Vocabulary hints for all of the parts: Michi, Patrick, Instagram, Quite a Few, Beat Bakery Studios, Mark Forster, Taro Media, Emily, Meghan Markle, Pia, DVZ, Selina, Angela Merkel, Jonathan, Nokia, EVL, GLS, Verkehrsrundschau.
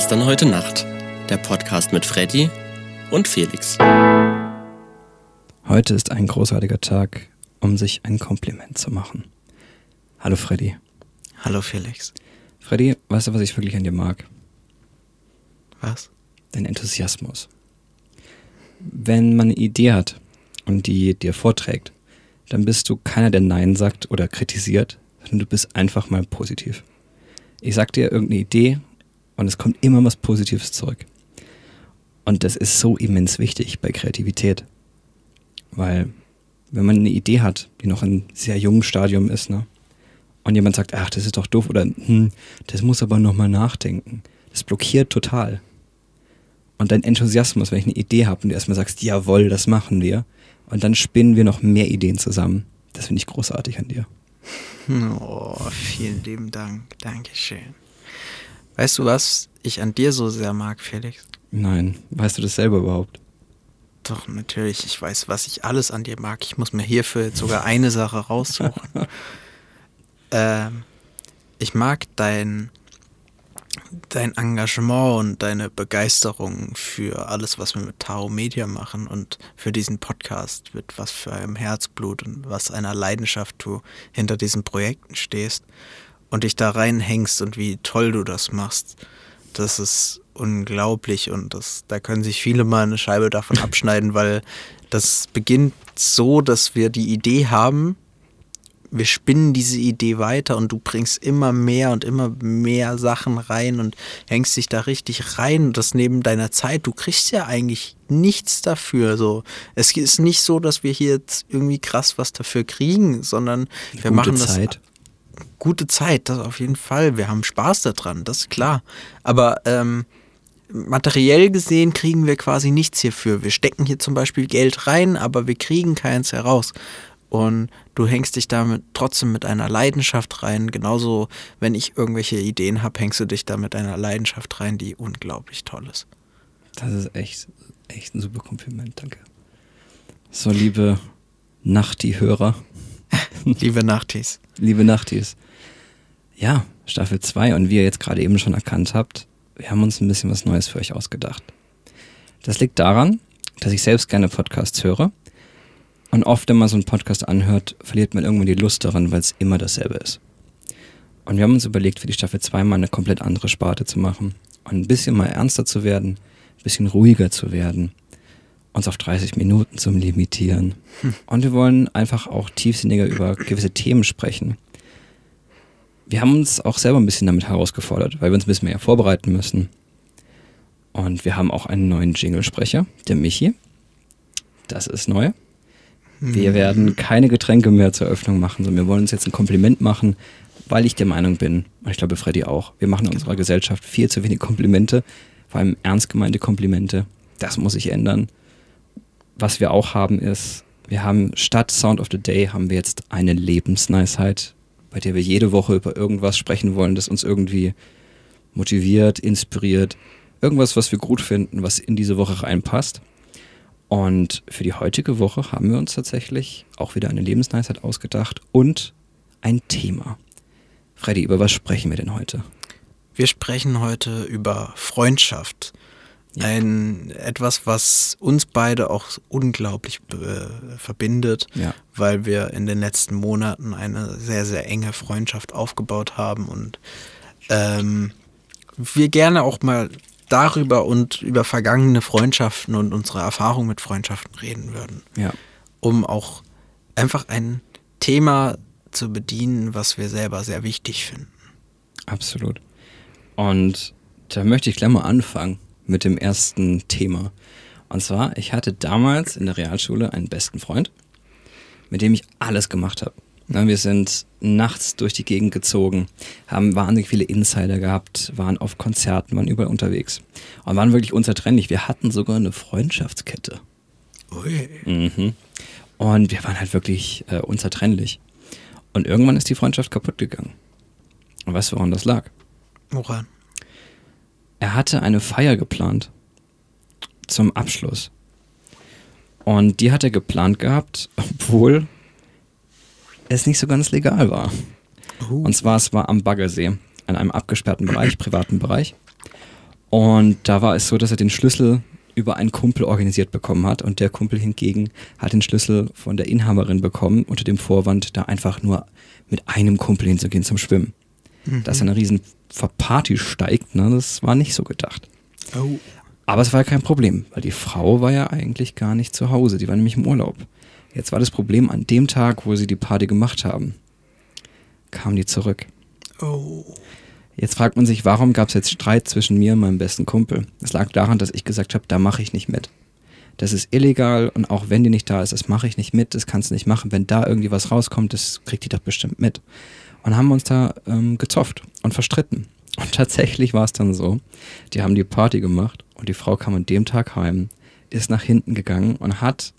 Gestern, heute Nacht, der Podcast mit Freddy und Felix. Heute ist ein großartiger Tag, um sich ein Kompliment zu machen. Hallo Freddy. Hallo Felix. Freddy, weißt du, was ich wirklich an dir mag? Was? Dein Enthusiasmus. Wenn man eine Idee hat und die dir vorträgt, dann bist du keiner, der Nein sagt oder kritisiert, sondern du bist einfach mal positiv. Ich sag dir irgendeine Idee und es kommt immer was Positives zurück. Und das ist so immens wichtig bei Kreativität. Weil wenn man eine Idee hat, die noch in sehr jungem Stadium ist, ne, und jemand sagt, ach, das ist doch doof oder das muss aber nochmal nachdenken. Das blockiert total. Und dein Enthusiasmus, wenn ich eine Idee habe und du erstmal sagst, jawohl, das machen wir. Und dann spinnen wir noch mehr Ideen zusammen. Das finde ich großartig an dir. Oh, vielen lieben Dank. Dankeschön. Weißt du, was ich an dir so sehr mag, Felix? Nein, weißt du das selber überhaupt? Doch, natürlich. Ich weiß, was ich alles an dir mag. Ich muss mir hierfür jetzt sogar eine Sache raussuchen. Ich mag dein Engagement und deine Begeisterung für alles, was wir mit Taro Media machen und für diesen Podcast, mit was für einem Herzblut und was einer Leidenschaft du hinter diesen Projekten stehst und dich da reinhängst und wie toll du das machst. Das ist unglaublich und da können sich viele mal eine Scheibe davon abschneiden, weil das beginnt so, dass wir die Idee haben, wir spinnen diese Idee weiter und du bringst immer mehr Sachen rein und hängst dich da richtig rein und das neben deiner Zeit, du kriegst ja eigentlich nichts dafür. So. Es ist nicht so, dass wir hier jetzt irgendwie krass was dafür kriegen, sondern wir machen das... Gute Zeit, das auf jeden Fall. Wir haben Spaß daran, das ist klar. Aber materiell gesehen kriegen wir quasi nichts hierfür. Wir stecken hier zum Beispiel Geld rein, aber wir kriegen keins heraus. Und du hängst dich damit trotzdem mit einer Leidenschaft rein. Genauso, wenn ich irgendwelche Ideen habe, hängst du dich da mit einer Leidenschaft rein, die unglaublich toll ist. Das ist echt ein super Kompliment, danke. So, liebe Nachti-Hörer. Liebe Nachtis. Liebe Nachtis. Ja, Staffel 2 und wie ihr jetzt gerade eben schon erkannt habt, wir haben uns ein bisschen was Neues für euch ausgedacht. Das liegt daran, dass ich selbst gerne Podcasts höre. Und oft, wenn man so einen Podcast anhört, verliert man irgendwann die Lust daran, weil es immer dasselbe ist. Und wir haben uns überlegt, für die Staffel 2 mal eine komplett andere Sparte zu machen. Und ein bisschen mal ernster zu werden, ein bisschen ruhiger zu werden, uns auf 30 Minuten zu limitieren. Und wir wollen einfach auch tiefsinniger über gewisse Themen sprechen. Wir haben uns auch selber ein bisschen damit herausgefordert, weil wir uns ein bisschen mehr vorbereiten müssen. Und wir haben auch einen neuen Jingle-Sprecher, der Michi. Das ist neu. Wir werden keine Getränke mehr zur Eröffnung machen, sondern wir wollen uns jetzt ein Kompliment machen, weil ich der Meinung bin, und ich glaube Freddy auch, wir machen in unserer Gesellschaft viel zu wenig Komplimente, vor allem ernst gemeinte Komplimente. Das muss sich ändern. Was wir auch haben ist, wir haben statt Sound of the Day haben wir jetzt eine Lebensneisheit, bei der wir jede Woche über irgendwas sprechen wollen, das uns irgendwie motiviert, inspiriert, irgendwas, was wir gut finden, was in diese Woche reinpasst. Und für die heutige Woche haben wir uns tatsächlich auch wieder eine Lebensneisheit ausgedacht und ein Thema. Freddy, über was sprechen wir denn heute? Wir sprechen heute über Freundschaft. Ja. Etwas, was uns beide auch unglaublich verbindet, ja, weil wir in den letzten Monaten eine sehr, sehr enge Freundschaft aufgebaut haben und wir gerne auch mal darüber und über vergangene Freundschaften und unsere Erfahrung mit Freundschaften reden würden. Ja. Um auch einfach ein Thema zu bedienen, was wir selber sehr wichtig finden. Absolut. Und da möchte ich gleich mal anfangen mit dem ersten Thema. Und zwar, ich hatte damals in der Realschule einen besten Freund, mit dem ich alles gemacht habe. Wir sind nachts durch die Gegend gezogen, haben wahnsinnig viele Insider gehabt, waren auf Konzerten, waren überall unterwegs und waren wirklich unzertrennlich. Wir hatten sogar eine Freundschaftskette. Ui. Mhm. Und wir waren halt wirklich unzertrennlich. Und irgendwann ist die Freundschaft kaputt gegangen. Und weißt du, woran das lag? Woran? Er hatte eine Feier geplant zum Abschluss. Und die hat er geplant gehabt, obwohl es nicht so ganz legal war. Und zwar, es war am Baggersee, an einem abgesperrten Bereich, privaten Bereich. Und da war es so, dass er den Schlüssel über einen Kumpel organisiert bekommen hat und der Kumpel hingegen hat den Schlüssel von der Inhaberin bekommen, unter dem Vorwand, da einfach nur mit einem Kumpel hinzugehen zum Schwimmen. Mhm. Dass er eine riesen Party steigt, ne, das war nicht so gedacht. Oh. Aber es war kein Problem, weil die Frau war ja eigentlich gar nicht zu Hause, die war nämlich im Urlaub. Jetzt war das Problem an dem Tag, wo sie die Party gemacht haben, kam die zurück. Oh. Jetzt fragt man sich, warum gab es jetzt Streit zwischen mir und meinem besten Kumpel? Es lag daran, dass ich gesagt habe, da mache ich nicht mit. Das ist illegal und auch wenn die nicht da ist, das mache ich nicht mit, das kannst du nicht machen. Wenn da irgendwie was rauskommt, das kriegt die doch bestimmt mit. Und haben uns da gezofft und verstritten. Und tatsächlich war es dann so, die haben die Party gemacht und die Frau kam an dem Tag heim, ist nach hinten gegangen und hat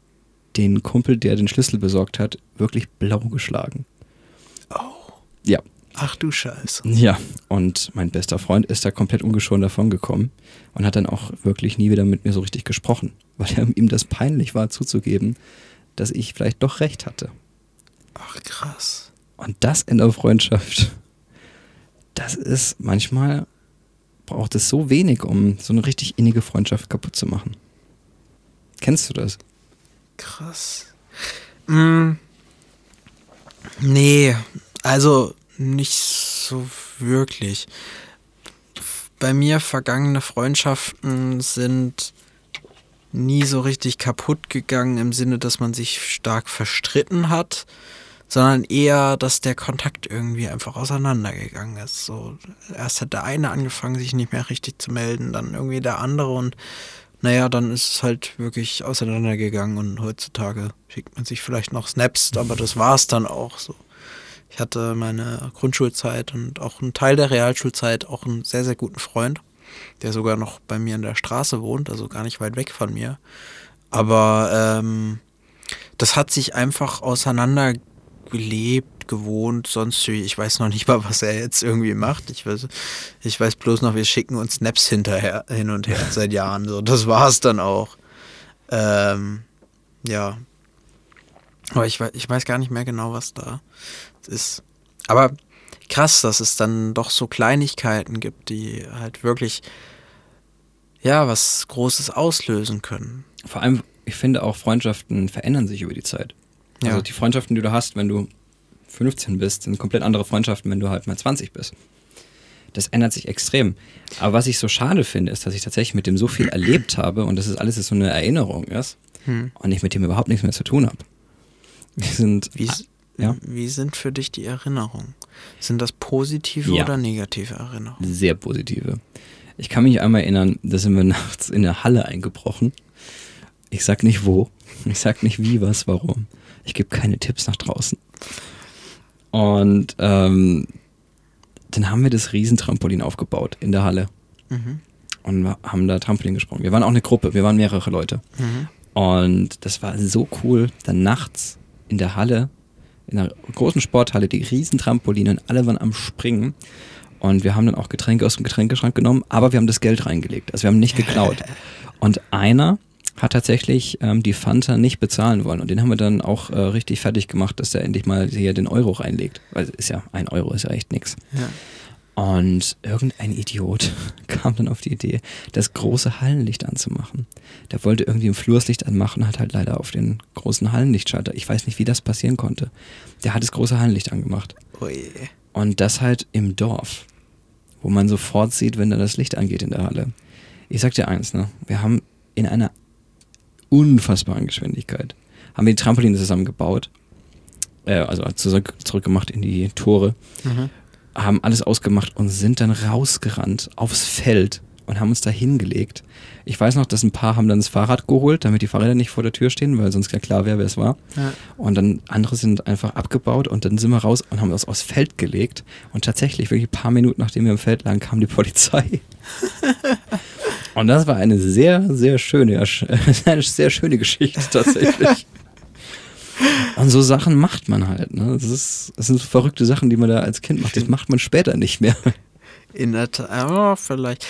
den Kumpel, der den Schlüssel besorgt hat, wirklich blau geschlagen. Oh. Ja. Ach du Scheiße. Ja, und mein bester Freund ist da komplett ungeschoren davon gekommen und hat dann auch wirklich nie wieder mit mir so richtig gesprochen, weil ihm das peinlich war zuzugeben, dass ich vielleicht doch recht hatte. Ach krass. Und das in der Freundschaft, das ist manchmal, braucht es so wenig, um so eine richtig innige Freundschaft kaputt zu machen. Kennst du das? Krass. Nee, also nicht so wirklich. Bei mir vergangene Freundschaften sind nie so richtig kaputt gegangen im Sinne, dass man sich stark verstritten hat, sondern eher, dass der Kontakt irgendwie einfach auseinandergegangen ist. So, erst hat der eine angefangen, sich nicht mehr richtig zu melden, dann irgendwie der andere und naja, dann ist es halt wirklich auseinandergegangen und heutzutage schickt man sich vielleicht noch Snaps, aber das war's dann auch so. Ich hatte meine Grundschulzeit und auch einen Teil der Realschulzeit auch einen sehr, sehr guten Freund, der sogar noch bei mir in der Straße wohnt, also gar nicht weit weg von mir. Aber das hat sich einfach auseinandergelebt, gewohnt, sonst, ich weiß noch nicht mal, was er jetzt irgendwie macht. Ich weiß bloß noch, wir schicken uns Snaps hinterher, hin und her seit Jahren. So, das war's dann auch. Ja. Aber ich weiß gar nicht mehr genau, was da ist. Aber krass, dass es dann doch so Kleinigkeiten gibt, die halt wirklich, ja, was Großes auslösen können. Vor allem, ich finde auch, Freundschaften verändern sich über die Zeit. Also ja. Die Freundschaften, die du hast, wenn du 15 bist, sind komplett andere Freundschaften, wenn du halt mal 20 bist. Das ändert sich extrem. Aber was ich so schade finde, ist, dass ich tatsächlich mit dem so viel erlebt habe und dass es alles so eine Erinnerung ist und ich mit dem überhaupt nichts mehr zu tun habe. Wie sind für dich die Erinnerungen? Sind das positive oder negative Erinnerungen? Sehr positive. Ich kann mich einmal erinnern, da sind wir nachts in der Halle eingebrochen. Ich sag nicht wo, ich sag nicht wie, was, warum. Ich gebe keine Tipps nach draußen. Und dann haben wir das Riesentrampolin aufgebaut in der Halle. Mhm. Und haben da Trampolin gesprungen. Wir waren auch eine Gruppe, wir waren mehrere Leute. Mhm. Und das war so cool, dann nachts in der Halle, in einer großen Sporthalle, die Riesentrampoline und alle waren am Springen. Und wir haben dann auch Getränke aus dem Getränkeschrank genommen, aber wir haben das Geld reingelegt. Also wir haben nicht geklaut. Und einer hat tatsächlich die Fanta nicht bezahlen wollen. Und den haben wir dann auch richtig fertig gemacht, dass der endlich mal hier den Euro reinlegt. Weil ist ja, 1 Euro ist ja echt nix. Ja. Und irgendein Idiot kam dann auf die Idee, das große Hallenlicht anzumachen. Der wollte irgendwie im Flurslicht anmachen, hat halt leider auf den großen Hallenlichtschalter. Ich weiß nicht, wie das passieren konnte. Der hat das große Hallenlicht angemacht. Ui. Und das halt im Dorf, wo man sofort sieht, wenn da das Licht angeht in der Halle. Ich sag dir eins, ne? Wir haben in einer unfassbaren Geschwindigkeit, haben wir die Trampoline zusammengebaut, also zurückgemacht in die Tore, haben alles ausgemacht und sind dann rausgerannt aufs Feld und haben uns da hingelegt. Ich weiß noch, dass ein paar haben dann das Fahrrad geholt, damit die Fahrräder nicht vor der Tür stehen, weil sonst ja klar wäre, wer es war. Ja. Und dann andere sind einfach abgebaut und dann sind wir raus und haben das aufs Feld gelegt und tatsächlich wirklich ein paar Minuten, nachdem wir im Feld lagen, kam die Polizei. Und das war eine sehr, sehr schöne, Geschichte tatsächlich. Und so Sachen macht man halt. Ne? Das sind so verrückte Sachen, die man da als Kind macht. Das macht man später nicht mehr. In der vielleicht.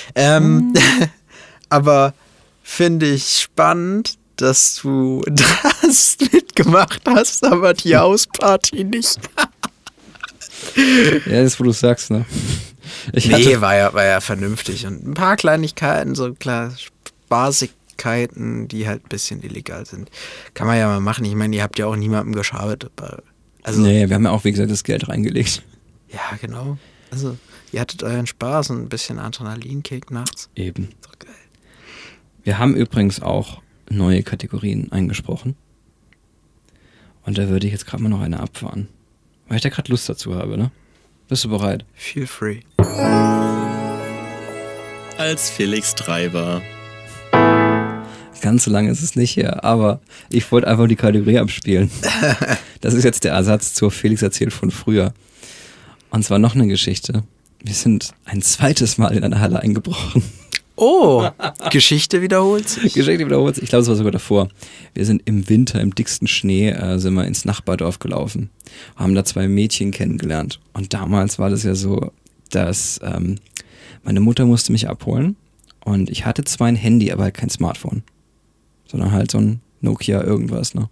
Aber finde ich spannend, dass du das mitgemacht hast, aber die Hausparty nicht. Ja, das ist, wo du sagst, ne? War ja vernünftig. Und ein paar Kleinigkeiten, so klar, Spaßigkeiten, die halt ein bisschen illegal sind. Kann man ja mal machen. Ich meine, ihr habt ja auch niemandem geschadet. Also, nee, wir haben ja auch, wie gesagt, das Geld reingelegt. Ja, genau. Also, ihr hattet euren Spaß und ein bisschen Adrenalinkick nachts. Eben. So geil. Wir haben übrigens auch neue Kategorien eingesprochen. Und da würde ich jetzt gerade mal noch eine abfahren. Weil ich da gerade Lust dazu habe, ne? Bist du bereit? Feel free. Als Felix Treiber. Ganz so lange ist es nicht her, aber ich wollte einfach die Kategorie abspielen. Das ist jetzt der Ersatz zur Felix erzählt von früher. Und zwar noch eine Geschichte. Wir sind ein zweites Mal in eine Halle eingebrochen. Oh, Geschichte wiederholt sich. Geschichte wiederholt sich. Ich glaube, es war sogar davor. Wir sind im Winter, im dicksten Schnee, sind wir ins Nachbardorf gelaufen. Haben da zwei Mädchen kennengelernt. Und damals war das ja so, dass meine Mutter musste mich abholen. Und ich hatte zwar ein Handy, aber halt kein Smartphone. Sondern halt so ein Nokia irgendwas, ne?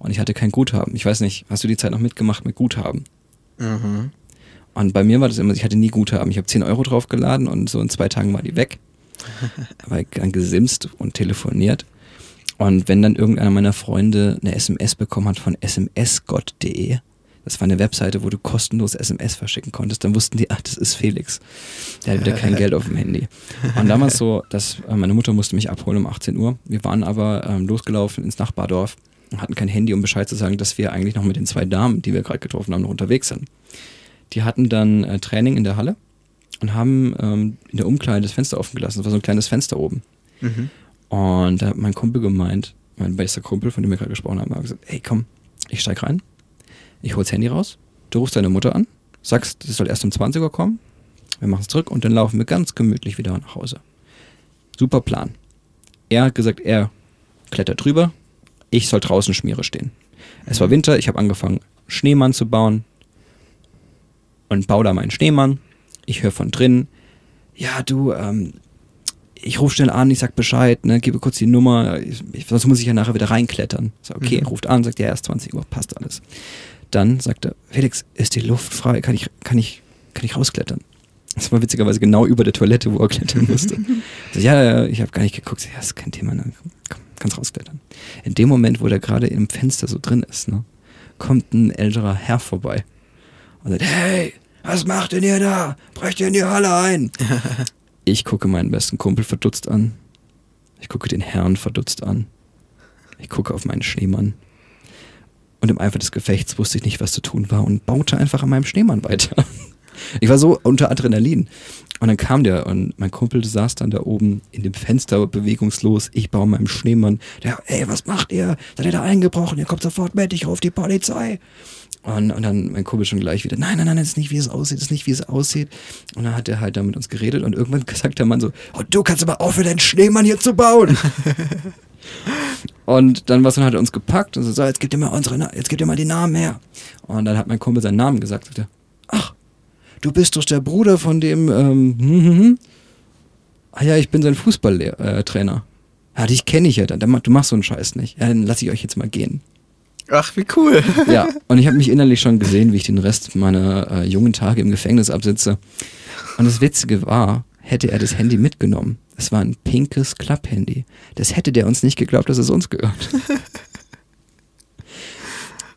Und ich hatte kein Guthaben. Ich weiß nicht, hast du die Zeit noch mitgemacht mit Guthaben? Mhm. Und bei mir war das immer, ich hatte nie Guthaben. Ich habe 10 Euro draufgeladen und so in 2 Tagen war die weg. Weil dann gesimst und telefoniert. Und wenn dann irgendeiner meiner Freunde eine SMS bekommen hat von smsgott.de, das war eine Webseite, wo du kostenlos SMS verschicken konntest, dann wussten die, ach, das ist Felix. Der hat wieder kein Geld auf dem Handy. Und damals so, dass meine Mutter musste mich abholen um 18 Uhr. Wir waren aber losgelaufen ins Nachbardorf und hatten kein Handy, um Bescheid zu sagen, dass wir eigentlich noch mit den 2 Damen, die wir gerade getroffen haben, noch unterwegs sind. Die hatten dann Training in der Halle. Und haben in der Umkleide das Fenster offen gelassen. Das war so ein kleines Fenster oben. Mhm. Und da hat mein Kumpel gemeint, mein bester Kumpel, von dem wir gerade gesprochen haben, hat gesagt, ey komm, ich steig rein, ich hol's Handy raus, du rufst deine Mutter an, sagst, sie soll erst um 20 Uhr kommen, wir machen's zurück und dann laufen wir ganz gemütlich wieder nach Hause. Super Plan. Er hat gesagt, er klettert drüber, ich soll draußen Schmiere stehen. Mhm. Es war Winter, ich habe angefangen, Schneemann zu bauen und baue da meinen Schneemann. Ich höre von drin, ja du, ich rufe schnell an, ich sag Bescheid, ne, gebe kurz die Nummer, sonst muss ich ja nachher wieder reinklettern. Sag, okay, ruft an, sagt ja erst 20 Uhr, passt alles. Dann sagt er, Felix, ist die Luft frei, kann ich rausklettern? Das war witzigerweise genau über der Toilette, wo er klettern musste. So, ja, ich habe gar nicht geguckt, ja, ist kein Thema, ne? Komm, kannst rausklettern. In dem Moment, wo der gerade im Fenster so drin ist, ne, kommt ein älterer Herr vorbei und sagt, hey, was macht denn ihr da? Brecht ihr in die Halle ein? Ich gucke meinen besten Kumpel verdutzt an. Ich gucke den Herrn verdutzt an. Ich gucke auf meinen Schneemann. Und im Eifer des Gefechts wusste ich nicht, was zu tun war und baute einfach an meinem Schneemann weiter. Ich war so unter Adrenalin. Und dann kam der und mein Kumpel saß dann da oben in dem Fenster bewegungslos. Ich baue meinem Schneemann. Der, ey, was macht ihr? Seid ihr da eingebrochen? Ihr kommt sofort mit, ich rufe die Polizei. Und dann mein Kumpel schon gleich wieder, nein, das ist nicht, wie es aussieht, Und dann hat er halt da mit uns geredet und irgendwann sagt der Mann so, oh, du kannst aber aufhören, deinen Schneemann hier zu bauen. Und dann was dann hat er uns gepackt und so, jetzt gebt ihr mal die Namen her. Und dann hat mein Kumpel seinen Namen gesagt, sagt er, ach, du bist doch der Bruder von dem, ah ja, ich bin sein Fußballtrainer. Ja, dich kenne ich ja, dann du machst so einen Scheiß nicht. Ja, dann lasse ich euch jetzt mal gehen. Ach, wie cool. Ja, und ich habe mich innerlich schon gesehen, wie ich den Rest meiner jungen Tage im Gefängnis absitze. Und das Witzige war, hätte er das Handy mitgenommen. Es war ein pinkes Klapp-Handy. Das hätte der uns nicht geglaubt, dass es uns gehört.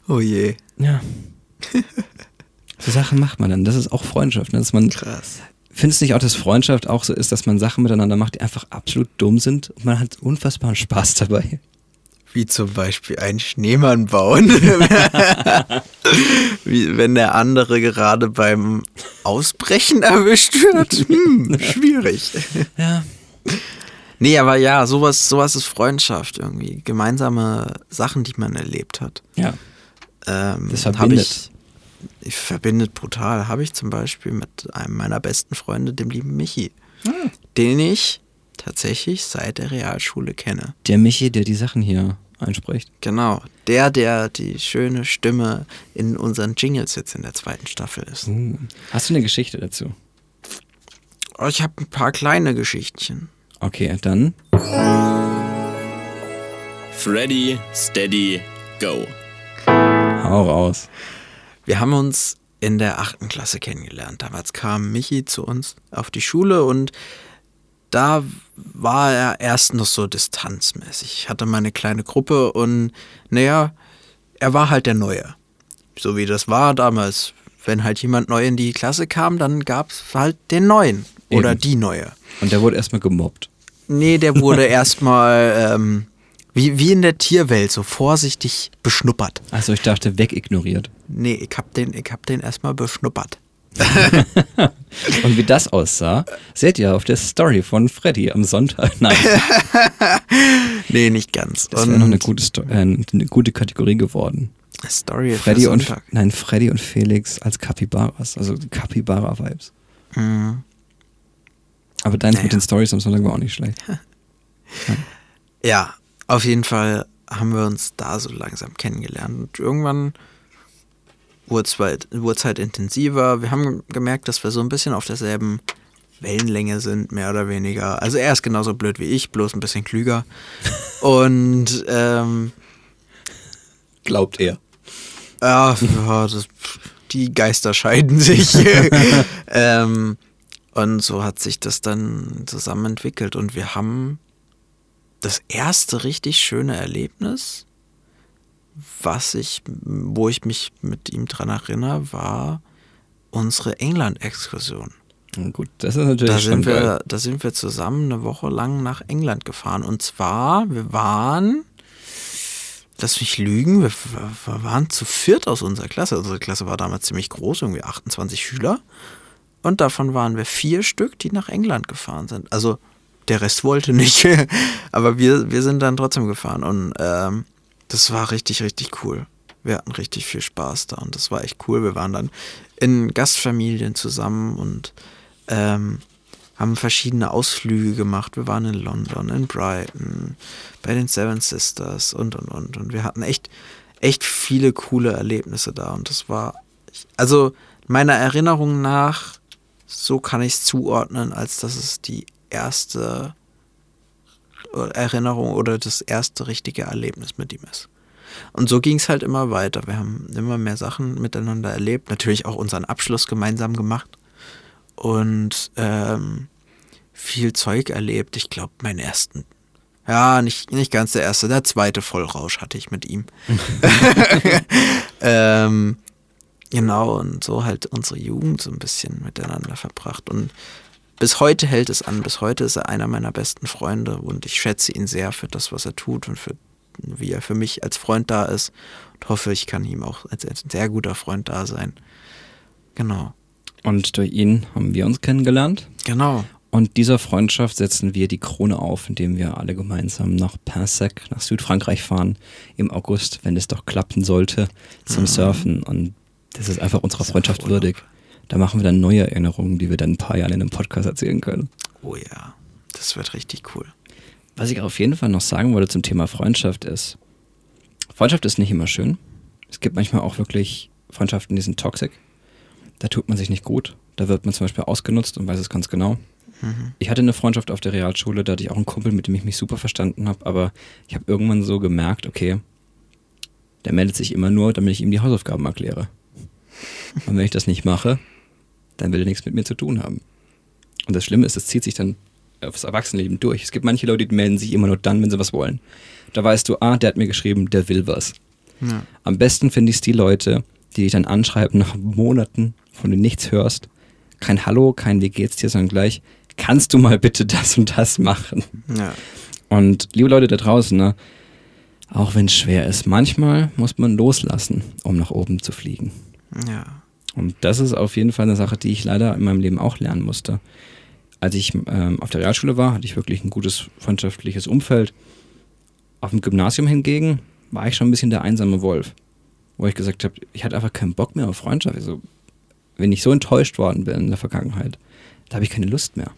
Oh je. Ja. So Sachen macht man dann. Das ist auch Freundschaft. Ne? Dass man, krass. Findest du nicht auch, dass Freundschaft auch so ist, dass man Sachen miteinander macht, die einfach absolut dumm sind und man hat unfassbaren Spaß dabei? Wie zum Beispiel einen Schneemann bauen. Wie, wenn der andere gerade beim Ausbrechen erwischt wird. Schwierig. Ja. Nee, aber ja, sowas ist Freundschaft irgendwie. Gemeinsame Sachen, die man erlebt hat. Ja. Das verbindet. Verbindet brutal. Habe ich zum Beispiel mit einem meiner besten Freunde, dem lieben Michi. Hm. Den ich tatsächlich seit der Realschule kenne. Der Michi, der die Sachen hier einspricht. Genau, der die schöne Stimme in unseren Jingles jetzt in der 2. Staffel ist. Hast du eine Geschichte dazu? Oh, ich habe ein paar kleine Geschichtchen. Okay, dann. Freddy, Steady, Go. Hau raus. Wir haben uns in der 8. Klasse kennengelernt. Damals kam Michi zu uns auf die Schule und da war er erst noch so distanzmäßig. Ich hatte meine kleine Gruppe und naja, er war halt der Neue. So wie das war damals. Wenn halt jemand neu in die Klasse kam, dann gab es halt den Neuen oder die Neue. Und der wurde erstmal gemobbt. Nee, der wurde erstmal wie in der Tierwelt so vorsichtig beschnuppert. Achso, ich dachte, wegignoriert. Nee, ich hab den erstmal beschnuppert. Und wie das aussah, seht ihr auf der Story von Freddy am Sonntag. Nein. Nee, nicht ganz. Das wäre noch eine gute Kategorie geworden. Story Freddy und Sonntag. Nein, Freddy und Felix als Capybaras, also Capybara-Vibes. Mhm. Aber deins mit den Stories am Sonntag war auch nicht schlecht. Ja, auf jeden Fall haben wir uns da so langsam kennengelernt. Und irgendwann wurde es halt intensiver. Wir haben gemerkt, dass wir so ein bisschen auf derselben Wellenlänge sind, mehr oder weniger. Also er ist genauso blöd wie ich, bloß ein bisschen klüger. Und glaubt er. Ja, die Geister scheiden sich. Und so hat sich das dann zusammen entwickelt. Und wir haben das erste richtig schöne Erlebnis, wo ich mich mit ihm dran erinnere, war unsere England-Exkursion. Gut, das ist natürlich da sind wir zusammen eine Woche lang nach England gefahren. Und zwar, wir waren zu viert aus unserer Klasse. Unsere Klasse war damals ziemlich groß, irgendwie 28 Schüler. Und davon waren wir 4 Stück, die nach England gefahren sind. Also der Rest wollte nicht, aber wir sind dann trotzdem gefahren. Und das war richtig, richtig cool. Wir hatten richtig viel Spaß da und das war echt cool. Wir waren dann in Gastfamilien zusammen und haben verschiedene Ausflüge gemacht. Wir waren in London, in Brighton, bei den Seven Sisters und. Und wir hatten echt viele coole Erlebnisse da. Und das war, also meiner Erinnerung nach, so kann ich es zuordnen, als dass es die erste Erinnerung oder das erste richtige Erlebnis mit ihm ist. Und so ging es halt immer weiter. Wir haben immer mehr Sachen miteinander erlebt, natürlich auch unseren Abschluss gemeinsam gemacht. Und viel Zeug erlebt. Ich glaube, meinen ersten. Ja, nicht ganz der erste, der zweite Vollrausch hatte ich mit ihm. Genau, und so halt unsere Jugend so ein bisschen miteinander verbracht. Und bis heute hält es an. Bis heute ist er einer meiner besten Freunde. Und ich schätze ihn sehr für das, was er tut und für wie er für mich als Freund da ist. Und hoffe, ich kann ihm auch als sehr guter Freund da sein. Genau. Und durch ihn haben wir uns kennengelernt. Genau. Und dieser Freundschaft setzen wir die Krone auf, indem wir alle gemeinsam nach Passec, nach Südfrankreich fahren, im August, wenn es doch klappen sollte, zum Surfen. Und das ist einfach unserer Freundschaft würdig. Da machen wir dann neue Erinnerungen, die wir dann ein paar Jahre in einem Podcast erzählen können. Oh ja, das wird richtig cool. Was ich auf jeden Fall noch sagen wollte zum Thema Freundschaft ist nicht immer schön. Es gibt manchmal auch wirklich Freundschaften, die sind toxisch. Da tut man sich nicht gut. Da wird man zum Beispiel ausgenutzt und weiß es ganz genau. Mhm. Ich hatte eine Freundschaft auf der Realschule, da hatte ich auch einen Kumpel, mit dem ich mich super verstanden habe. Aber ich habe irgendwann so gemerkt, okay, der meldet sich immer nur, damit ich ihm die Hausaufgaben erkläre. Und wenn ich das nicht mache, dann will er nichts mit mir zu tun haben. Und das Schlimme ist, es zieht sich dann aufs Erwachsenenleben durch. Es gibt manche Leute, die melden sich immer nur dann, wenn sie was wollen. Da weißt du, der hat mir geschrieben, der will was. Ja. Am besten finde ich es die Leute, die dich dann anschreiben nach Monaten, von denen du nichts hörst, kein Hallo, kein Wie geht's dir, sondern gleich, kannst du mal bitte das und das machen? Ja. Und liebe Leute da draußen, ne, auch wenn es schwer ist, manchmal muss man loslassen, um nach oben zu fliegen. Ja. Und das ist auf jeden Fall eine Sache, die ich leider in meinem Leben auch lernen musste. Als ich auf der Realschule war, hatte ich wirklich ein gutes freundschaftliches Umfeld. Auf dem Gymnasium hingegen war ich schon ein bisschen der einsame Wolf. Wo ich gesagt habe, ich hatte einfach keinen Bock mehr auf Freundschaft. Also, wenn ich so enttäuscht worden bin in der Vergangenheit, da habe ich keine Lust mehr.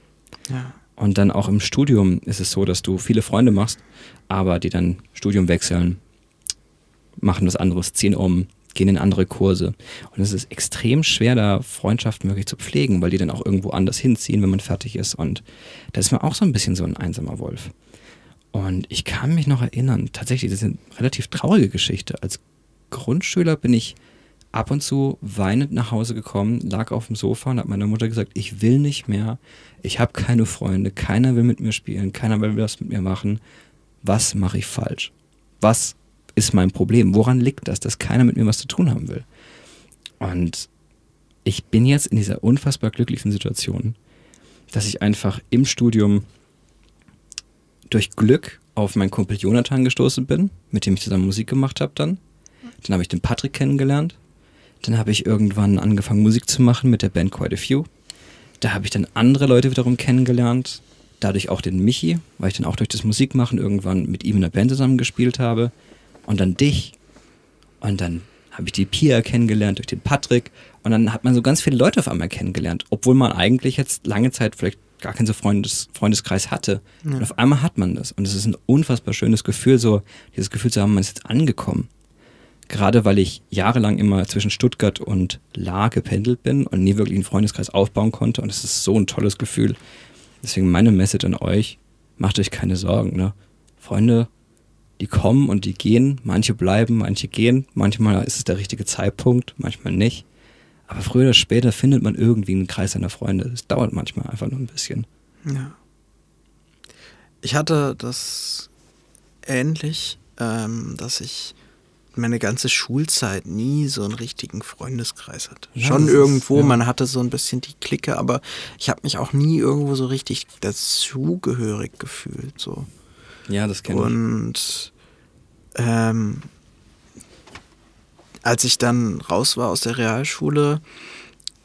Ja. Und dann auch im Studium ist es so, dass du viele Freunde machst, aber die dann Studium wechseln, machen was anderes, ziehen um, gehen in andere Kurse. Und es ist extrem schwer, da Freundschaften wirklich zu pflegen, weil die dann auch irgendwo anders hinziehen, wenn man fertig ist. Und da ist man auch so ein bisschen so ein einsamer Wolf. Und ich kann mich noch erinnern, tatsächlich, das ist eine relativ traurige Geschichte, als Grundschüler bin ich ab und zu weinend nach Hause gekommen, lag auf dem Sofa und hat meiner Mutter gesagt, ich will nicht mehr, ich habe keine Freunde, keiner will mit mir spielen, keiner will das mit mir machen. Was mache ich falsch? Was ist mein Problem? Woran liegt das, dass keiner mit mir was zu tun haben will? Und ich bin jetzt in dieser unfassbar glücklichen Situation, dass ich einfach im Studium durch Glück auf meinen Kumpel Jonathan gestoßen bin, mit dem ich zusammen Musik gemacht habe dann. Dann habe ich den Patrick kennengelernt. Dann habe ich irgendwann angefangen, Musik zu machen mit der Band Quite a Few. Da habe ich dann andere Leute wiederum kennengelernt. Dadurch auch den Michi, weil ich dann auch durch das Musikmachen irgendwann mit ihm in der Band zusammen gespielt habe. Und dann dich. Und dann habe ich die Pia kennengelernt durch den Patrick. Und dann hat man so ganz viele Leute auf einmal kennengelernt. Obwohl man eigentlich jetzt lange Zeit vielleicht gar keinen so Freundeskreis hatte. Ja. Und auf einmal hat man das. Und es ist ein unfassbar schönes Gefühl, so dieses Gefühl zu haben, man ist jetzt angekommen. Gerade weil ich jahrelang immer zwischen Stuttgart und Laa gependelt bin und nie wirklich einen Freundeskreis aufbauen konnte. Und es ist so ein tolles Gefühl. Deswegen meine Message an euch, macht euch keine Sorgen. Ne? Freunde, die kommen und die gehen. Manche bleiben, manche gehen. Manchmal ist es der richtige Zeitpunkt, manchmal nicht. Aber früher oder später findet man irgendwie einen Kreis seiner Freunde. Das dauert manchmal einfach nur ein bisschen. Ja. Ich hatte das ähnlich, dass ich meine ganze Schulzeit nie so einen richtigen Freundeskreis hat. Ja, schon irgendwo, ist, ja. Man hatte so ein bisschen die Clique, aber ich habe mich auch nie irgendwo so richtig dazugehörig gefühlt. So. Ja, das kenne ich. Und als ich dann raus war aus der Realschule,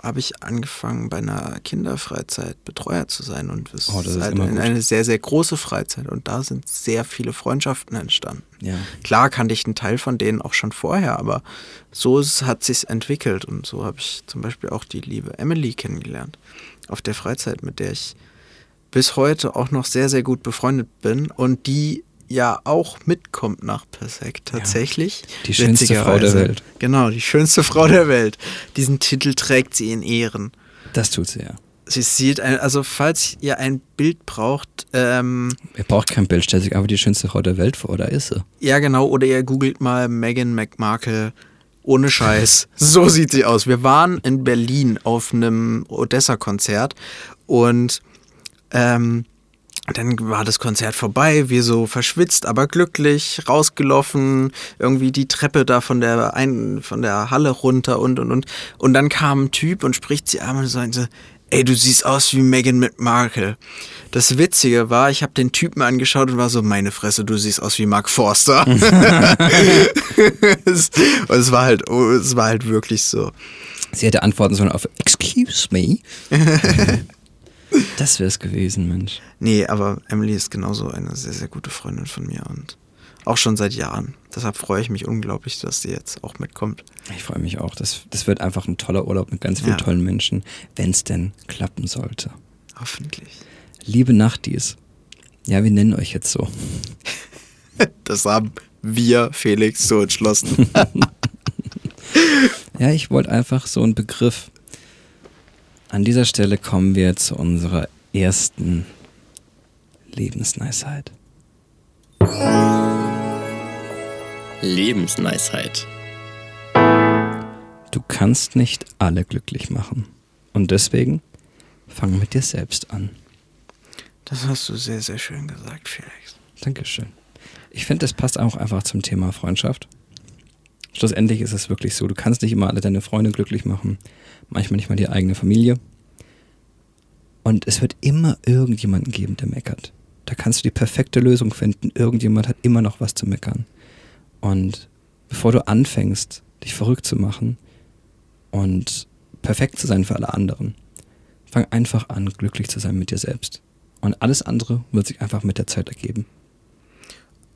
habe ich angefangen, bei einer Kinderfreizeit Betreuer zu sein. Und es ist halt eine sehr, sehr große Freizeit. Und da sind sehr viele Freundschaften entstanden. Ja. Klar kannte ich einen Teil von denen auch schon vorher, aber so hat es sich entwickelt. Und so habe ich zum Beispiel auch die liebe Emily kennengelernt auf der Freizeit, mit der ich bis heute auch noch sehr, sehr gut befreundet bin. Und die ja auch mitkommt nach Persek tatsächlich. Ja, die schönste Frau der Welt. Genau, die schönste Frau der Welt. Diesen Titel trägt sie in Ehren. Das tut sie, ja. Sie sieht, also falls ihr ein Bild braucht... ihr braucht kein Bild, stellt sich aber die schönste Frau der Welt vor, oder ist sie? Ja, genau, oder ihr googelt mal Meghan Markle ohne Scheiß. So sieht sie aus. Wir waren in Berlin auf einem Odessa-Konzert und dann war das Konzert vorbei, wir so verschwitzt, aber glücklich, rausgelaufen, irgendwie die Treppe da von der Halle runter und. Und dann kam ein Typ und spricht sie an und sagte, ey, du siehst aus wie Meghan Markle. Das Witzige war, ich habe den Typen angeschaut und war so, meine Fresse, du siehst aus wie Mark Forster. Und es war halt wirklich so. Sie hätte antworten sollen auf, excuse me. Das wäre es gewesen, Mensch. Nee, aber Emily ist genauso eine sehr, sehr gute Freundin von mir und auch schon seit Jahren. Deshalb freue ich mich unglaublich, dass sie jetzt auch mitkommt. Ich freue mich auch. Das wird einfach ein toller Urlaub mit ganz vielen tollen Menschen, wenn es denn klappen sollte. Hoffentlich. Liebe Nachtis, ja, wir nennen euch jetzt so. Das haben wir, Felix, so entschlossen. Ja, ich wollte einfach so einen Begriff. An dieser Stelle kommen wir zu unserer ersten Lebensweisheit. Lebensweisheit. Du kannst nicht alle glücklich machen. Und deswegen fang mit dir selbst an. Das hast du sehr, sehr schön gesagt, Felix. Dankeschön. Ich finde, das passt auch einfach zum Thema Freundschaft. Schlussendlich ist es wirklich so, du kannst nicht immer alle deine Freunde glücklich machen, manchmal nicht mal die eigene Familie. Und es wird immer irgendjemanden geben, der meckert. Da kannst du die perfekte Lösung finden, irgendjemand hat immer noch was zu meckern. Und bevor du anfängst, dich verrückt zu machen und perfekt zu sein für alle anderen, fang einfach an, glücklich zu sein mit dir selbst. Und alles andere wird sich einfach mit der Zeit ergeben.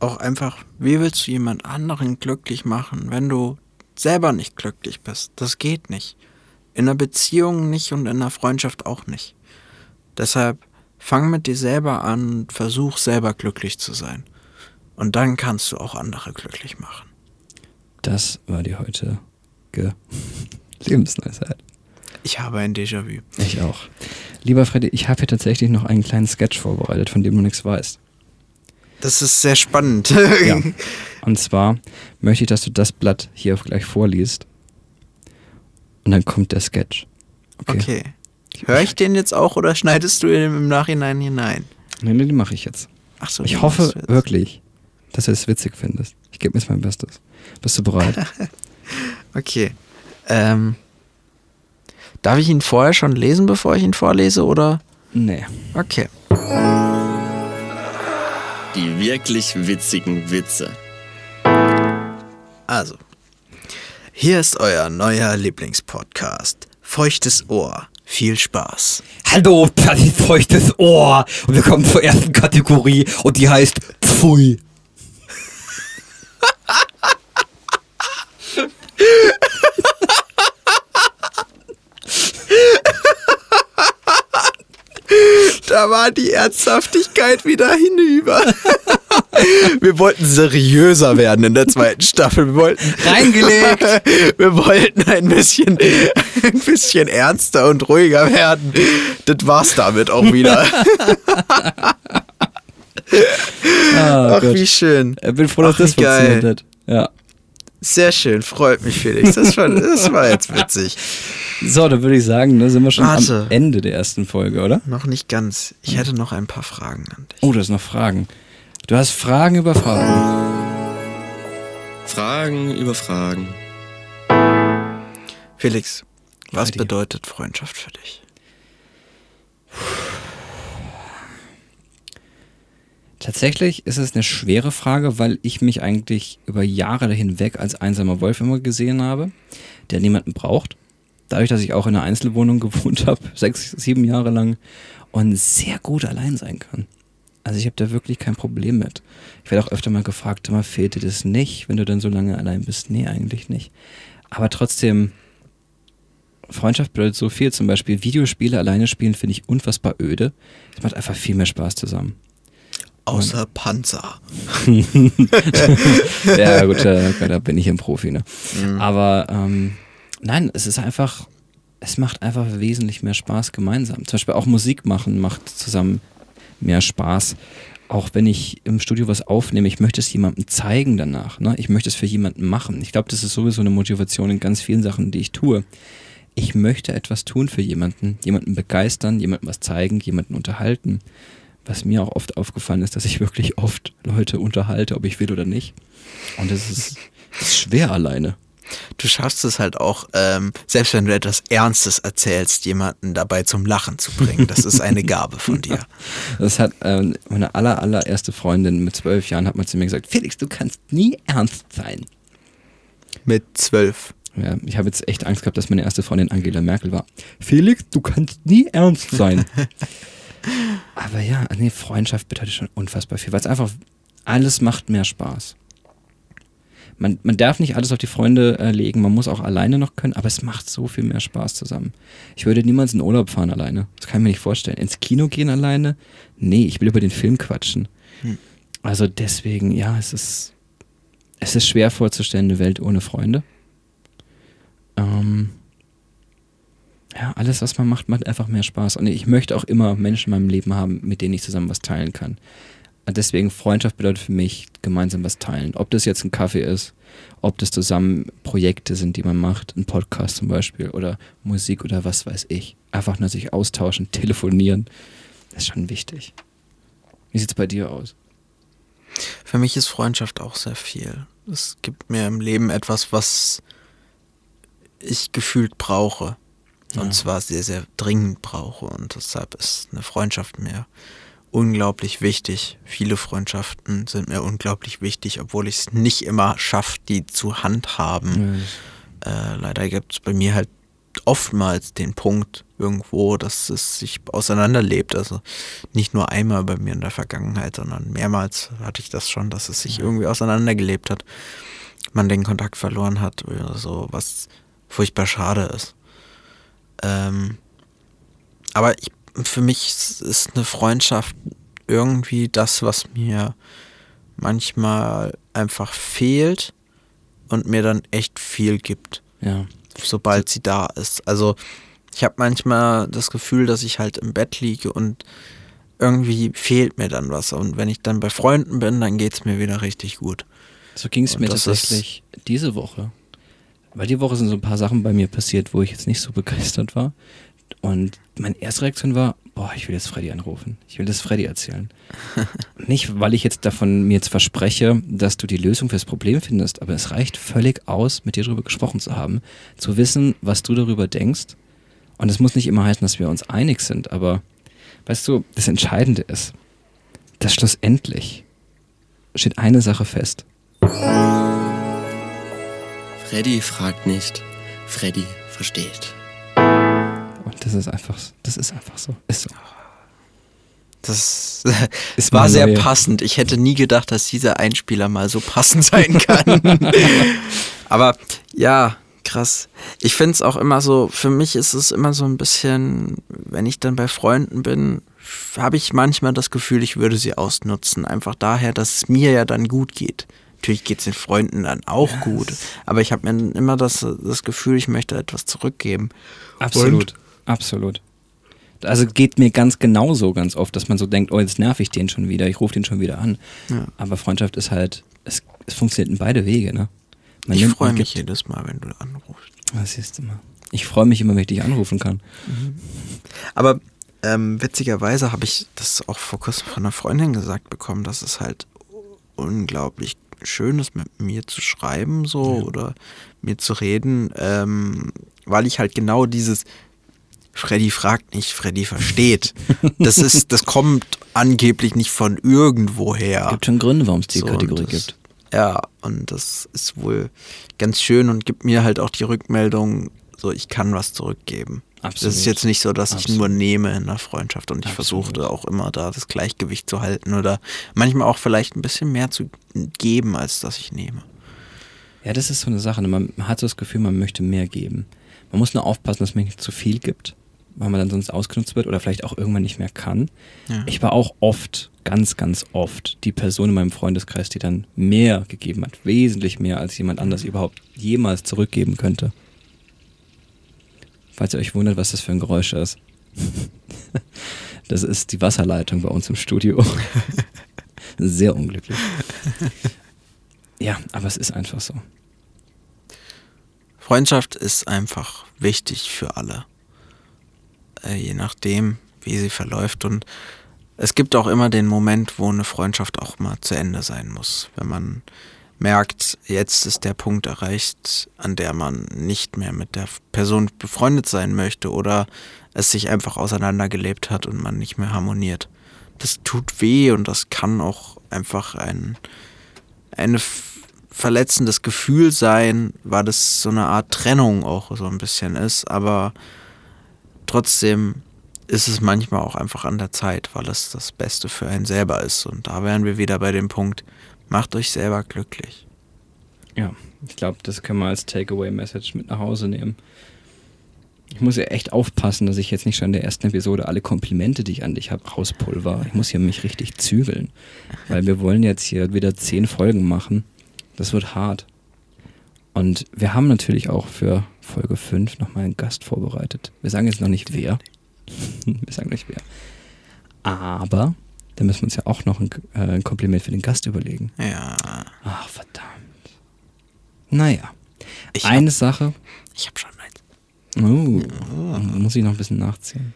Auch einfach, wie willst du jemand anderen glücklich machen, wenn du selber nicht glücklich bist? Das geht nicht. In einer Beziehung nicht und in einer Freundschaft auch nicht. Deshalb fang mit dir selber an, versuch selber glücklich zu sein. Und dann kannst du auch andere glücklich machen. Das war die heutige Lebensweisheit. Ich habe ein Déjà-vu. Ich auch. Lieber Freddy, ich habe hier tatsächlich noch einen kleinen Sketch vorbereitet, von dem du nichts weißt. Das ist sehr spannend. Ja. Und zwar möchte ich, dass du das Blatt hier gleich vorliest. Und dann kommt der Sketch. Okay. Höre ich den jetzt auch oder schneidest du den im Nachhinein hinein? Nee, den mache ich jetzt. Ach so. Ich hoffe wirklich, dass du es witzig findest. Ich gebe mir jetzt mein Bestes. Bist du bereit? Okay. Darf ich ihn vorher schon lesen, bevor ich ihn vorlese, oder? Nee. Okay. Die wirklich witzigen Witze. Also, hier ist euer neuer Lieblingspodcast. Feuchtes Ohr. Viel Spaß. Hallo, das ist Feuchtes Ohr. Und wir kommen zur ersten Kategorie und die heißt Pfui. Da war die Ernsthaftigkeit wieder hinüber. Wir wollten seriöser werden in der zweiten Staffel. Wir wollten reingelegt. Wir wollten ein bisschen ernster und ruhiger werden. Das war's damit auch wieder. Ach, Gott. Wie schön. Ich bin froh, dass das funktioniert hat. Ja. Sehr schön, freut mich, Felix. Das war jetzt witzig. So, dann würde ich sagen, da sind wir schon am Ende der ersten Folge, oder? Noch nicht ganz. Ich hätte noch ein paar Fragen an dich. Oh, das sind noch Fragen. Du hast Fragen über Fragen. Fragen über Fragen. Felix, was bedeutet Freundschaft für dich? Tatsächlich ist es eine schwere Frage, weil ich mich eigentlich über Jahre hinweg als einsamer Wolf immer gesehen habe, der niemanden braucht. Dadurch, dass ich auch in einer Einzelwohnung gewohnt habe, 6, 7 Jahre lang und sehr gut allein sein kann. Also ich habe da wirklich kein Problem mit. Ich werde auch öfter mal gefragt, immer fehlt dir das nicht, wenn du dann so lange allein bist? Nee, eigentlich nicht. Aber trotzdem, Freundschaft bedeutet so viel. Zum Beispiel Videospiele alleine spielen finde ich unfassbar öde. Es macht einfach viel mehr Spaß zusammen. Außer Panzer. Ja gut, da bin ich ein Profi, ne? Mhm. Aber nein, es macht einfach wesentlich mehr Spaß gemeinsam. Zum Beispiel auch Musik machen macht zusammen mehr Spaß. Auch wenn ich im Studio was aufnehme, ich möchte es jemandem zeigen danach, ne? Ich möchte es für jemanden machen. Ich glaube, das ist sowieso eine Motivation in ganz vielen Sachen, die ich tue. Ich möchte etwas tun für jemanden begeistern, jemandem was zeigen, jemanden unterhalten. Was mir auch oft aufgefallen ist, dass ich wirklich oft Leute unterhalte, ob ich will oder nicht. Und das ist schwer alleine. Du schaffst es halt auch, selbst wenn du etwas Ernstes erzählst, jemanden dabei zum Lachen zu bringen. Das ist eine Gabe von dir. Das hat meine allererste Freundin mit 12 Jahren hat mal zu mir gesagt, Felix, du kannst nie ernst sein. Mit 12? Ja, ich habe jetzt echt Angst gehabt, dass meine erste Freundin Angela Merkel war. Felix, du kannst nie ernst sein. Aber ja, Freundschaft bedeutet schon unfassbar viel, weil es einfach, alles macht mehr Spaß. Man darf nicht alles auf die Freunde legen, man muss auch alleine noch können, aber es macht so viel mehr Spaß zusammen. Ich würde niemals in Urlaub fahren alleine, das kann ich mir nicht vorstellen. Ins Kino gehen alleine? Nee, ich will über den Film quatschen. Also deswegen, ja, es ist schwer vorzustellen, eine Welt ohne Freunde. Ja, alles, was man macht, macht einfach mehr Spaß. Und ich möchte auch immer Menschen in meinem Leben haben, mit denen ich zusammen was teilen kann. Deswegen Freundschaft bedeutet für mich, gemeinsam was teilen. Ob das jetzt ein Kaffee ist, ob das zusammen Projekte sind, die man macht, ein Podcast zum Beispiel oder Musik oder was weiß ich. Einfach nur sich austauschen, telefonieren, das ist schon wichtig. Wie sieht's bei dir aus? Für mich ist Freundschaft auch sehr viel. Es gibt mir im Leben etwas, was ich gefühlt brauche. Und zwar sehr, sehr dringend brauche. Und deshalb ist eine Freundschaft mir unglaublich wichtig. Viele Freundschaften sind mir unglaublich wichtig, obwohl ich es nicht immer schaffe, die zu handhaben. Leider gibt es bei mir halt oftmals den Punkt irgendwo, dass es sich auseinanderlebt. Also nicht nur einmal bei mir in der Vergangenheit, sondern mehrmals hatte ich das schon, dass es sich irgendwie auseinandergelebt hat. Man den Kontakt verloren hat oder so, was furchtbar schade ist. Aber für mich ist eine Freundschaft irgendwie das, was mir manchmal einfach fehlt und mir dann echt viel gibt, sobald sie da ist. Also ich habe manchmal das Gefühl, dass ich halt im Bett liege und irgendwie fehlt mir dann was. Und wenn ich dann bei Freunden bin, dann geht's mir wieder richtig gut. So ging es mir tatsächlich diese Woche. Aber die Woche sind so ein paar Sachen bei mir passiert, wo ich jetzt nicht so begeistert war. Und meine erste Reaktion war, boah, ich will jetzt Freddy anrufen. Ich will das Freddy erzählen. Nicht, weil ich jetzt davon mir jetzt verspreche, dass du die Lösung fürs Problem findest, aber es reicht völlig aus, mit dir darüber gesprochen zu haben, zu wissen, was du darüber denkst. Und es muss nicht immer heißen, dass wir uns einig sind, aber weißt du, das Entscheidende ist, dass schlussendlich steht eine Sache fest. Freddy fragt nicht, Freddy versteht. Das ist einfach so. Ist so. Das war sehr passend. Ich hätte nie gedacht, dass dieser Einspieler mal so passend sein kann. Aber ja, krass. Ich finde es auch immer so, für mich ist es immer so ein bisschen, wenn ich dann bei Freunden bin, habe ich manchmal das Gefühl, ich würde sie ausnutzen. Einfach daher, dass es mir ja dann gut geht. Natürlich geht es den Freunden dann auch gut. Aber ich habe mir immer das Gefühl, ich möchte etwas zurückgeben. Absolut. Absolut. Also geht mir ganz genauso ganz oft, dass man so denkt, oh, jetzt nerv ich den schon wieder, ich rufe den schon wieder an. Ja. Aber Freundschaft ist halt, es funktioniert in beide Wege, ne? Ich freue mich jedes Mal, wenn du anrufst. Das siehst du mal. Ich freue mich immer, wenn ich dich anrufen kann. Mhm. Aber witzigerweise habe ich das auch vor kurzem von einer Freundin gesagt bekommen, dass es halt unglaublich schön ist, mit mir zu schreiben so, ja, oder mir zu reden, weil ich halt genau dieses Freddy fragt nicht, Freddy versteht. Das kommt angeblich nicht von irgendwoher. Es gibt schon Gründe, warum es die Kategorie gibt. Ja, und das ist wohl ganz schön und gibt mir halt auch die Rückmeldung, so ich kann was zurückgeben. Absolut. Das ist jetzt nicht so, dass ich nur nehme in der Freundschaft und ich versuchte auch immer da das Gleichgewicht zu halten oder manchmal auch vielleicht ein bisschen mehr zu geben, als dass ich nehme. Ja, das ist so eine Sache. Man hat so das Gefühl, man möchte mehr geben. Man muss nur aufpassen, dass man nicht zu viel gibt, weil man dann sonst ausgenutzt wird oder vielleicht auch irgendwann nicht mehr kann. Ja. Ich war auch oft, ganz, ganz oft die Person in meinem Freundeskreis, die dann mehr gegeben hat, wesentlich mehr, als jemand anders überhaupt jemals zurückgeben könnte. Falls ihr euch wundert, was das für ein Geräusch ist. Das ist die Wasserleitung bei uns im Studio. Sehr unglücklich. Ja, aber es ist einfach so. Freundschaft ist einfach wichtig für alle. Je nachdem, wie sie verläuft. Und es gibt auch immer den Moment, wo eine Freundschaft auch mal zu Ende sein muss. Wenn man merkt, jetzt ist der Punkt erreicht, an der man nicht mehr mit der Person befreundet sein möchte oder es sich einfach auseinandergelebt hat und man nicht mehr harmoniert. Das tut weh und das kann auch einfach eine verletzendes Gefühl sein, weil das so eine Art Trennung auch so ein bisschen ist, aber trotzdem ist es manchmal auch einfach an der Zeit, weil es das Beste für einen selber ist. Und da wären wir wieder bei dem Punkt, macht euch selber glücklich. Ja, ich glaube, das können wir als Takeaway-Message mit nach Hause nehmen. Ich muss ja echt aufpassen, dass ich jetzt nicht schon in der ersten Episode alle Komplimente, die ich an dich habe, rauspulver. Ich muss hier mich richtig zügeln, weil wir wollen jetzt hier wieder 10 Folgen machen. Das wird hart. Und wir haben natürlich auch für Folge 5 nochmal einen Gast vorbereitet. Wir sagen jetzt noch nicht wer. Aber da müssen wir uns ja auch noch ein Kompliment für den Gast überlegen. Ja. Ach, verdammt. Naja. Ich hab schon eins. Muss ich noch ein bisschen nachziehen.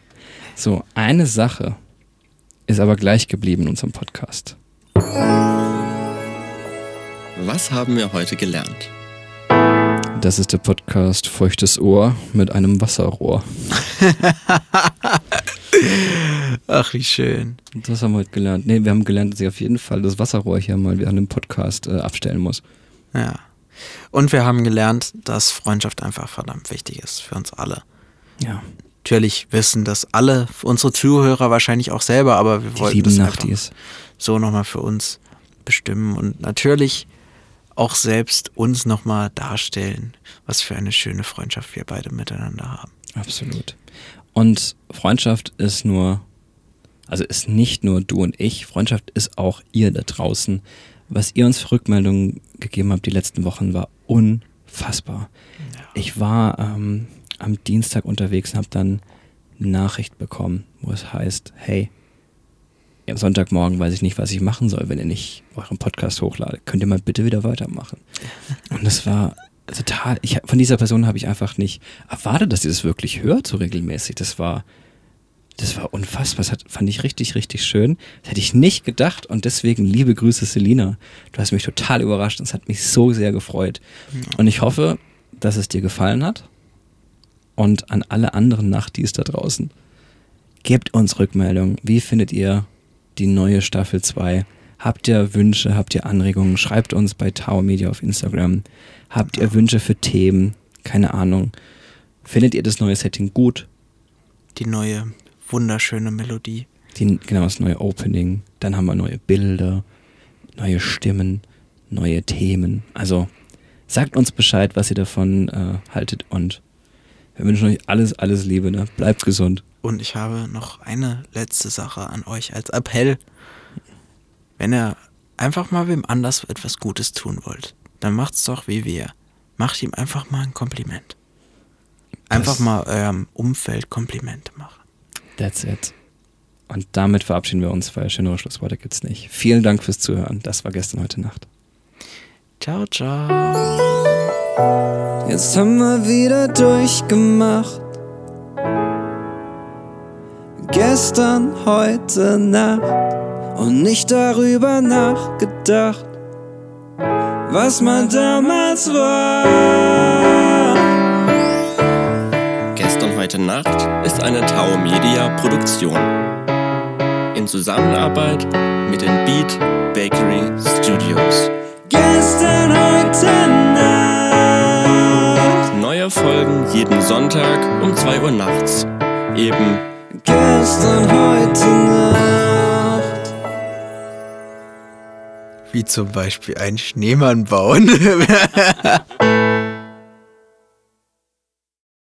So, eine Sache ist aber gleich geblieben in unserem Podcast. Was haben wir heute gelernt? Das ist der Podcast Feuchtes Ohr mit einem Wasserrohr. Ach, wie schön. Das haben wir heute gelernt. Ne, wir haben gelernt, dass ich auf jeden Fall das Wasserrohr hier mal an dem Podcast abstellen muss. Ja. Und wir haben gelernt, dass Freundschaft einfach verdammt wichtig ist für uns alle. Ja. Natürlich wissen das alle, unsere Zuhörer wahrscheinlich auch selber, aber wir wollten das einfach so nochmal für uns bestimmen und natürlich auch selbst uns nochmal darstellen, was für eine schöne Freundschaft wir beide miteinander haben. Absolut. Und Freundschaft ist ist nicht nur du und ich, Freundschaft ist auch ihr da draußen. Was ihr uns für Rückmeldungen gegeben habt die letzten Wochen, war unfassbar. Ja. Ich war am Dienstag unterwegs und habe dann eine Nachricht bekommen, wo es heißt, hey, am Sonntagmorgen weiß ich nicht, was ich machen soll, wenn ihr nicht euren Podcast hochladet. Könnt ihr mal bitte wieder weitermachen? Und das war total, von dieser Person habe ich einfach nicht erwartet, dass sie das wirklich hört, so regelmäßig. Das war unfassbar. Das fand ich richtig, richtig schön. Das hätte ich nicht gedacht und deswegen liebe Grüße, Selina. Du hast mich total überrascht und es hat mich so sehr gefreut. Und ich hoffe, dass es dir gefallen hat und an alle anderen Nachtis da draußen. Gebt uns Rückmeldung. Wie findet ihr die neue Staffel 2? Habt ihr Wünsche? Habt ihr Anregungen? Schreibt uns bei Taro Media auf Instagram. Habt ihr Wünsche für Themen? Keine Ahnung. Findet ihr das neue Setting gut? Die neue wunderschöne Melodie. Genau, das neue Opening. Dann haben wir neue Bilder, neue Stimmen, neue Themen. Also sagt uns Bescheid, was ihr davon haltet und wir wünschen euch alles, alles Liebe. Ne? Bleibt gesund. Und ich habe noch eine letzte Sache an euch als Appell. Wenn ihr einfach mal wem anders etwas Gutes tun wollt, dann macht's doch wie wir. Macht ihm einfach mal ein Kompliment. Einfach mal eurem Umfeld Komplimente machen. That's it. Und damit verabschieden wir uns, weil schönere Schlussworte gibt's nicht. Vielen Dank fürs Zuhören. Das war gestern, heute Nacht. Ciao, ciao. Jetzt haben wir wieder durchgemacht. Gestern, heute Nacht und nicht darüber nachgedacht, was man damals war. Gestern, heute Nacht ist eine Taro Media Produktion in Zusammenarbeit mit den Beat Bakery Studios. Gestern, heute Nacht. Neue Folgen jeden Sonntag um 2 Uhr nachts. Eben gestern, heute Nacht. Wie zum Beispiel einen Schneemann bauen.